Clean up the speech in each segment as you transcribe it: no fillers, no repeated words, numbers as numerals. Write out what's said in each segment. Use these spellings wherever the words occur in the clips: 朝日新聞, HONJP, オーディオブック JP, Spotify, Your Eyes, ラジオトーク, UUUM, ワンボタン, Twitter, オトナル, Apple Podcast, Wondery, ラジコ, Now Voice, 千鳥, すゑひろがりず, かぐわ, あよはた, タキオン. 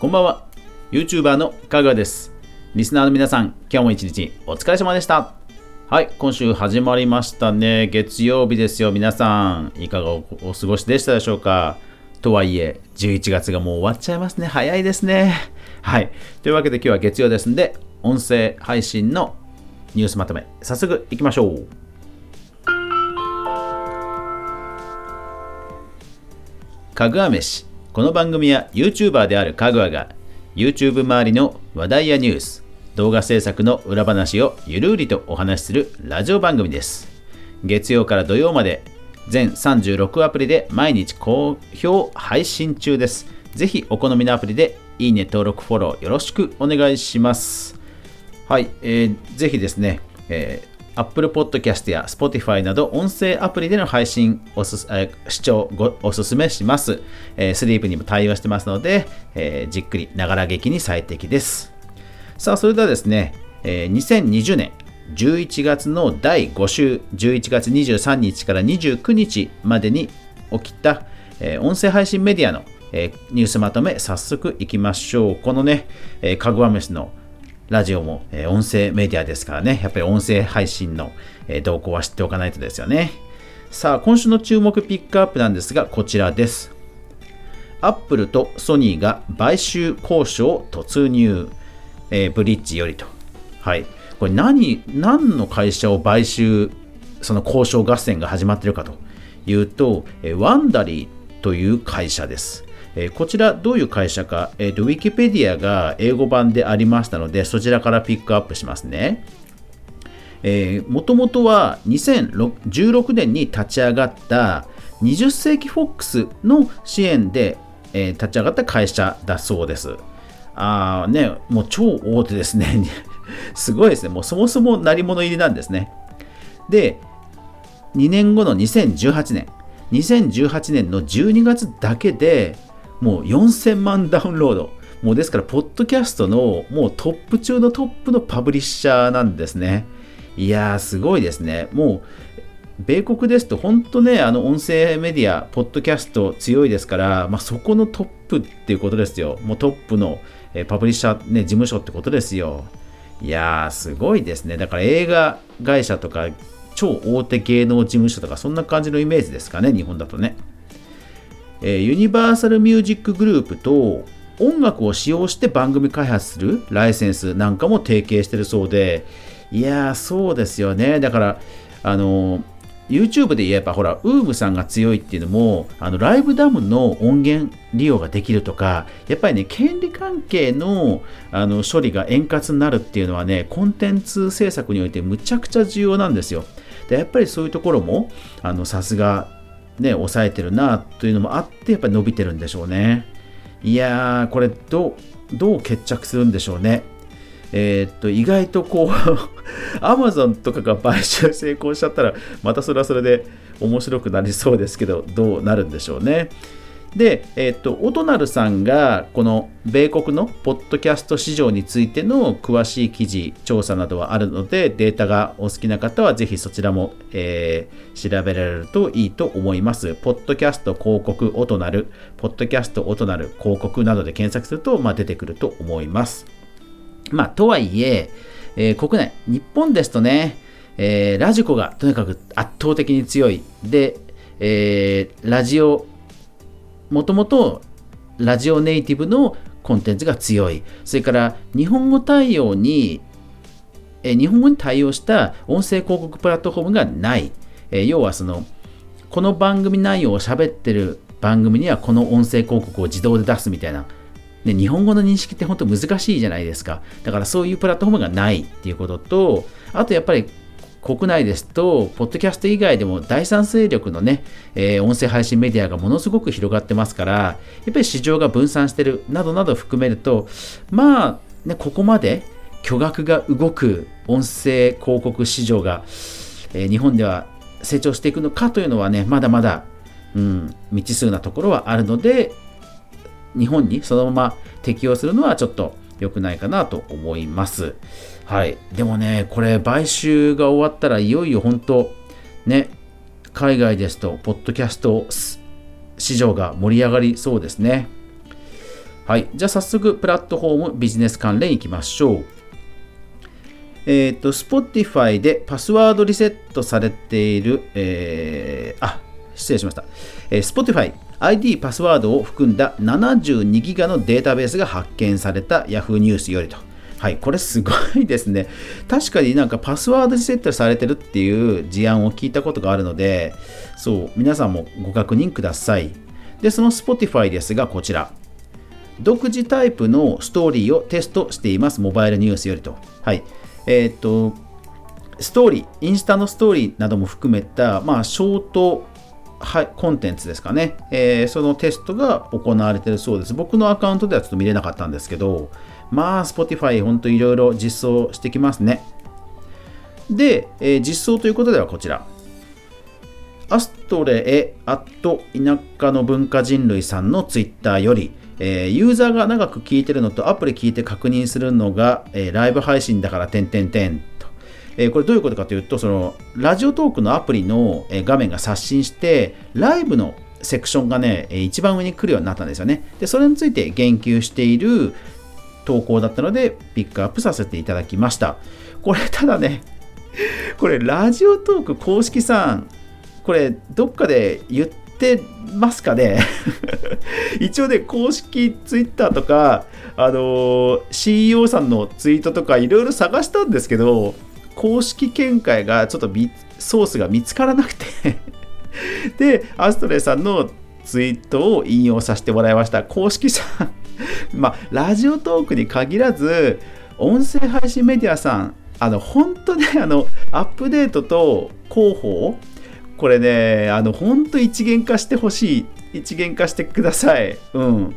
こんばんは、YouTuber のかぐわです。リスナーの皆さん、今日も一日お疲れ様でした。はい、今週始まりましたね。月曜日ですよ。皆さんいかが お過ごしでしたでしょうか。とはいえ11月がもう終わっちゃいますね。早いですね。はい、というわけで今日は月曜ですんで、音声配信のニュースまとめ、早速いきましょう。かぐわ飯。この番組は YouTuber であるかぐわが YouTube 周りの話題やニュース、動画制作の裏話をゆるりとお話しするラジオ番組です。月曜から土曜まで全36アプリで毎日好評配信中です。ぜひお好みのアプリでいいね、登録、フォローよろしくお願いします。はい、ぜひですね、Apple Podcast や Spotify など音声アプリでの配信視聴をおすすめします、スリープにも対応してますので、じっくりながら聞きに最適です。さあ、それではですね、2020年11月の第5週、11月23日から29日までに起きた、音声配信メディアの、ニュースまとめ、早速いきましょう。このね、かぐわ飯のラジオも音声メディアですからね、やっぱり音声配信の動向は知っておかないとですよね。さあ、今週の注目ピックアップなんですが、こちらです。アップルとソニーが買収交渉突入、ブリッジよりと。はい、これ何の会社を買収、その交渉合戦が始まっているかというと、Wonderyという会社です。こちらどういう会社か、ウィキペディアが英語版でありましたので、そちらからピックアップしますね。もともとは2016年に立ち上がった20世紀フォックスの支援で、立ち上がった会社だそうです。あーね、もう超大手ですね。すごいですね。もうそもそも鳴り物入りなんですね。で、2年後の2018年の12月だけでもう4000万ダウンロード。もうですからポッドキャストのもうトップ中のトップのパブリッシャーなんですね。いやー、すごいですね。もう米国ですと本当ね、音声メディアポッドキャスト強いですから、まあ、そこのトップっていうことですよ。もうトップのパブリッシャー、ね、事務所ってことですよ。いやー、すごいですね。だから映画会社とか超大手芸能事務所とか、そんな感じのイメージですかね、日本だとね。ユニバーサルミュージックグループと音楽を使用して番組開発するライセンスなんかも提携してるそうで、いやー、そうですよね。だからYouTube で言えばほら、UUUM さんが強いっていうのも、ライブダムの音源利用ができるとか、やっぱりね、権利関係の、処理が円滑になるっていうのはね、コンテンツ制作においてむちゃくちゃ重要なんですよ。で、やっぱりそういうところもさすがね、抑えてるなというのもあって、やっぱり伸びてるんでしょうね。いやー、これどう決着するんでしょうね。意外とこうAmazon とかが買収成功しちゃったら、またそれはそれで面白くなりそうですけど、どうなるんでしょうね。で、オトナルさんがこの米国のポッドキャスト市場についての詳しい記事、調査などはあるので、データがお好きな方はぜひそちらも、調べられるといいと思います。ポッドキャスト広告オトナル、ポッドキャストオトナル広告などで検索すると、まあ、出てくると思います。まあ、とはいえ、国内、日本ですとね、ラジコがとにかく圧倒的に強い。で、ラジオ、もともとラジオネイティブのコンテンツが強い。それから日本語に対応した音声広告プラットフォームがない。要はこの番組内容を喋ってる番組にはこの音声広告を自動で出すみたいな。で、日本語の認識って本当難しいじゃないですか。だからそういうプラットフォームがないっていうことと、あとやっぱり国内ですとポッドキャスト以外でも第三勢力のね、音声配信メディアがものすごく広がってますから、やっぱり市場が分散してるなどなど含めると、まあね、ここまで巨額が動く音声広告市場が、日本では成長していくのかというのはね、まだまだ、未知数なところはあるので、日本にそのまま適用するのはちょっと良くないかなと思います。はい。でもね、これ買収が終わったら、いよいよ本当ね、海外ですとポッドキャスト市場が盛り上がりそうですね。はい、じゃあ早速プラットフォームビジネス関連いきましょう。Spotify でパスワードリセットされている、失礼しました。Spotify ID パスワードを含んだ72ギガのデータベースが発見された Yahoo ニュースよりと。はい、これすごいですね。確かになんかパスワードリセットされてるっていう事案を聞いたことがあるので、そう、皆さんもご確認ください。で、その Spotify ですがこちら。独自タイプのストーリーをテストしています。モバイルニュースよりと。はい。ストーリー、インスタのストーリーなども含めた、ショートコンテンツですかね、そのテストが行われているそうです。僕のアカウントではちょっと見れなかったんですけど、Spotify 本当いろいろ実装してきますね。で、実装ということではこちら。アストレエアット田舎の文化人類さんのツイッターより、ユーザーが長く聞いてるのとアプリ聞いて確認するのが、ライブ配信だから…と、これどういうことかというと、そのラジオトークのアプリの画面が刷新してライブのセクションがね一番上に来るようになったんですよね。でそれについて言及している投稿だったのでピックアップさせていただきました。これただね、これラジオトーク公式さん、これどっかで言ってますかね一応ね、公式ツイッターとか、CEO さんのツイートとかいろいろ探したんですけど、公式見解がちょっとソースが見つからなくてでアストレイさんのツイートを引用させてもらいました。公式さんラジオトークに限らず音声配信メディアさん、本当ね、アップデートと広報、これね、本当一元化してほしい、一元化してください。うん。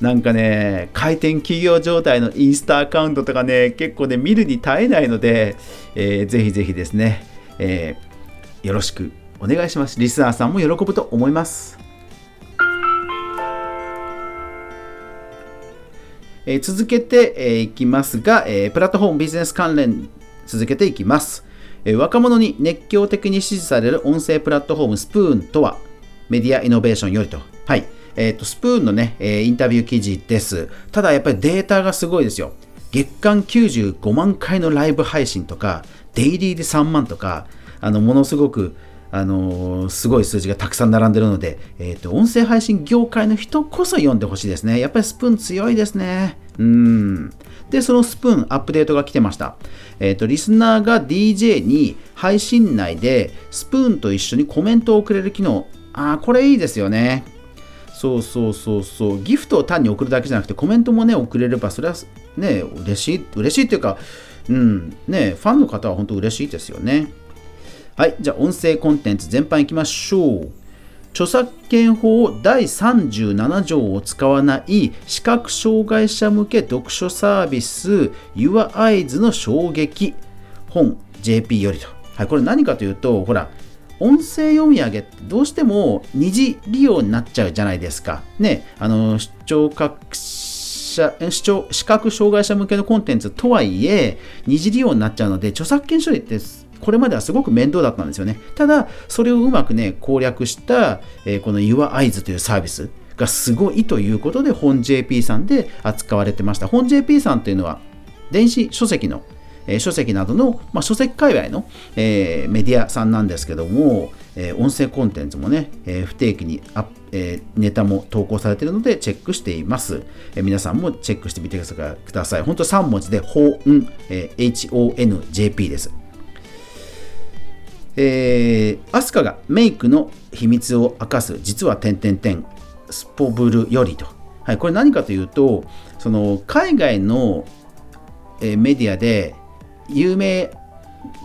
なんかね、開店企業状態のインスタアカウントとかね、結構ね、見るに耐えないので、ぜひぜひですね、よろしくお願いします。リスナーさんも喜ぶと思います。続けて、いきますが、プラットフォームビジネス関連続けていきます。若者に熱狂的に支持される音声プラットフォームスプーンとはメディアイノベーションよりと。はい、スプーンのね、インタビュー記事です。ただやっぱりデータがすごいですよ。月間95万回のライブ配信とかデイリーで3万とか、ものすごく、すごい数字がたくさん並んでるので、音声配信業界の人こそ読んでほしいですね。やっぱりスプーン強いですね。で、そのスプーンアップデートが来てました。リスナーが DJ に配信内でスプーンと一緒にコメントをくれる機能。これいいですよね。そう。ギフトを単に送るだけじゃなくてコメントもね、送れれば、それはね、嬉しいっていうか、ファンの方は本当嬉しいですよね。はい、じゃあ音声コンテンツ全般いきましょう。著作権法第37条を使わない視覚障害者向け読書サービス Your Eyes の衝撃本 JP よりと、はい、これ何かというと、ほら音声読み上げってどうしても二次利用になっちゃうじゃないですかね。視覚障害者向けのコンテンツとはいえ二次利用になっちゃうので、著作権処理ってこれまではすごく面倒だったんですよね。ただそれをうまくね攻略した、この Your Eyes というサービスがすごいということでHONJP さんで扱われてました。HONJP さんというのは電子書籍の、書籍などの、書籍界隈の、メディアさんなんですけども、音声コンテンツもね、不定期にネタも投稿されているのでチェックしています。皆さんもチェックしてみてください。本当3文字で HONJP です。アスカがメイクの秘密を明かす、実は…スポブルよりと、はい、これ何かというと、その海外の、メディアで有名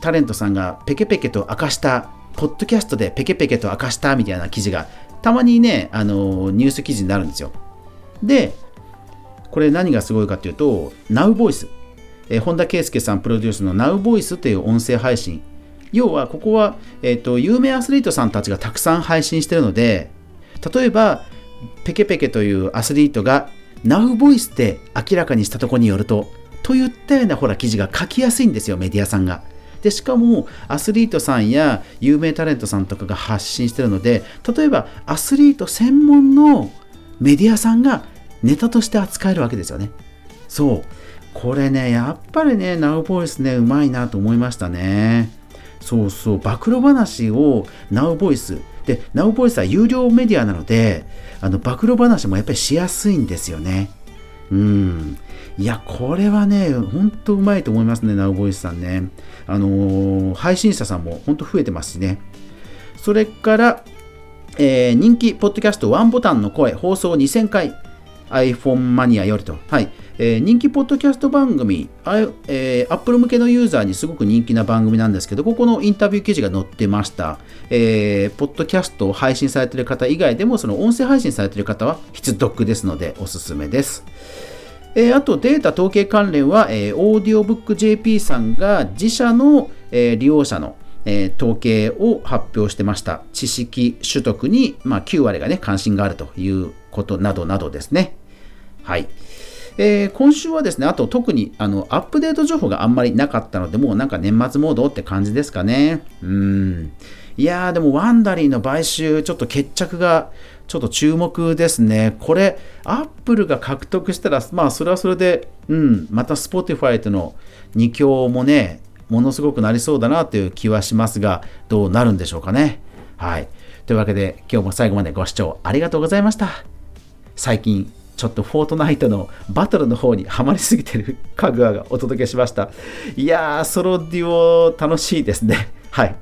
タレントさんがペケペケと明かした、ポッドキャストでペケペケと明かしたみたいな記事がたまにね、ニュース記事になるんですよ。でこれ何がすごいかというと、 Now Voice、本田圭佑さんプロデュースの Now Voice という音声配信、要はここは、有名アスリートさんたちがたくさん配信しているので、例えばペケペケというアスリートが Now Voice で明らかにしたところによるといったような、ほら記事が書きやすいんですよ、メディアさんが。でしかもアスリートさんや有名タレントさんとかが発信しているので、例えばアスリート専門のメディアさんがネタとして扱えるわけですよね。そう、これね、やっぱりね、Now Voiceね、うまいなと思いましたね。そうそう、暴露話を Now Voice で、Now Voice は有料メディアなので、暴露話もやっぱりしやすいんですよね。いや、これはね、本当うまいと思いますね、Now Voice さんね。配信者さんも本当増えてますしね。それから、人気ポッドキャストワンボタンの声放送2000回 iPhone マニアよりと、はい、人気ポッドキャスト番組、Apple 向けのユーザーにすごく人気な番組なんですけど、ここのインタビュー記事が載ってました。ポッドキャストを配信されている方以外でも、その音声配信されている方は必読ですのでおすすめです。あとデータ統計関連は、オーディオブック JP さんが自社の、利用者の統計を発表してました。知識取得に、9割がね、関心があるということなどなどですね。はい。今週はですね、あと特にアップデート情報があんまりなかったので、もうなんか年末モードって感じですかね。いやー、でもWonderyの買収、ちょっと決着がちょっと注目ですね。これ、アップルが獲得したら、それはそれで、また Spotify との2強もね、ものすごくなりそうだなという気はしますが、どうなるんでしょうかね。はい。というわけで、今日も最後までご視聴ありがとうございました。最近、ちょっとフォートナイトのバトルの方にハマりすぎてるカグアがお届けしました。いやー、ソロデュオ楽しいですね。はい。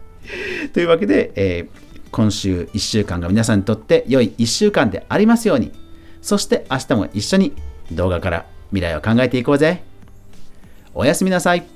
というわけで、今週1週間が皆さんにとって良い1週間でありますように。そして明日も一緒に動画から未来を考えていこうぜ。おやすみなさい。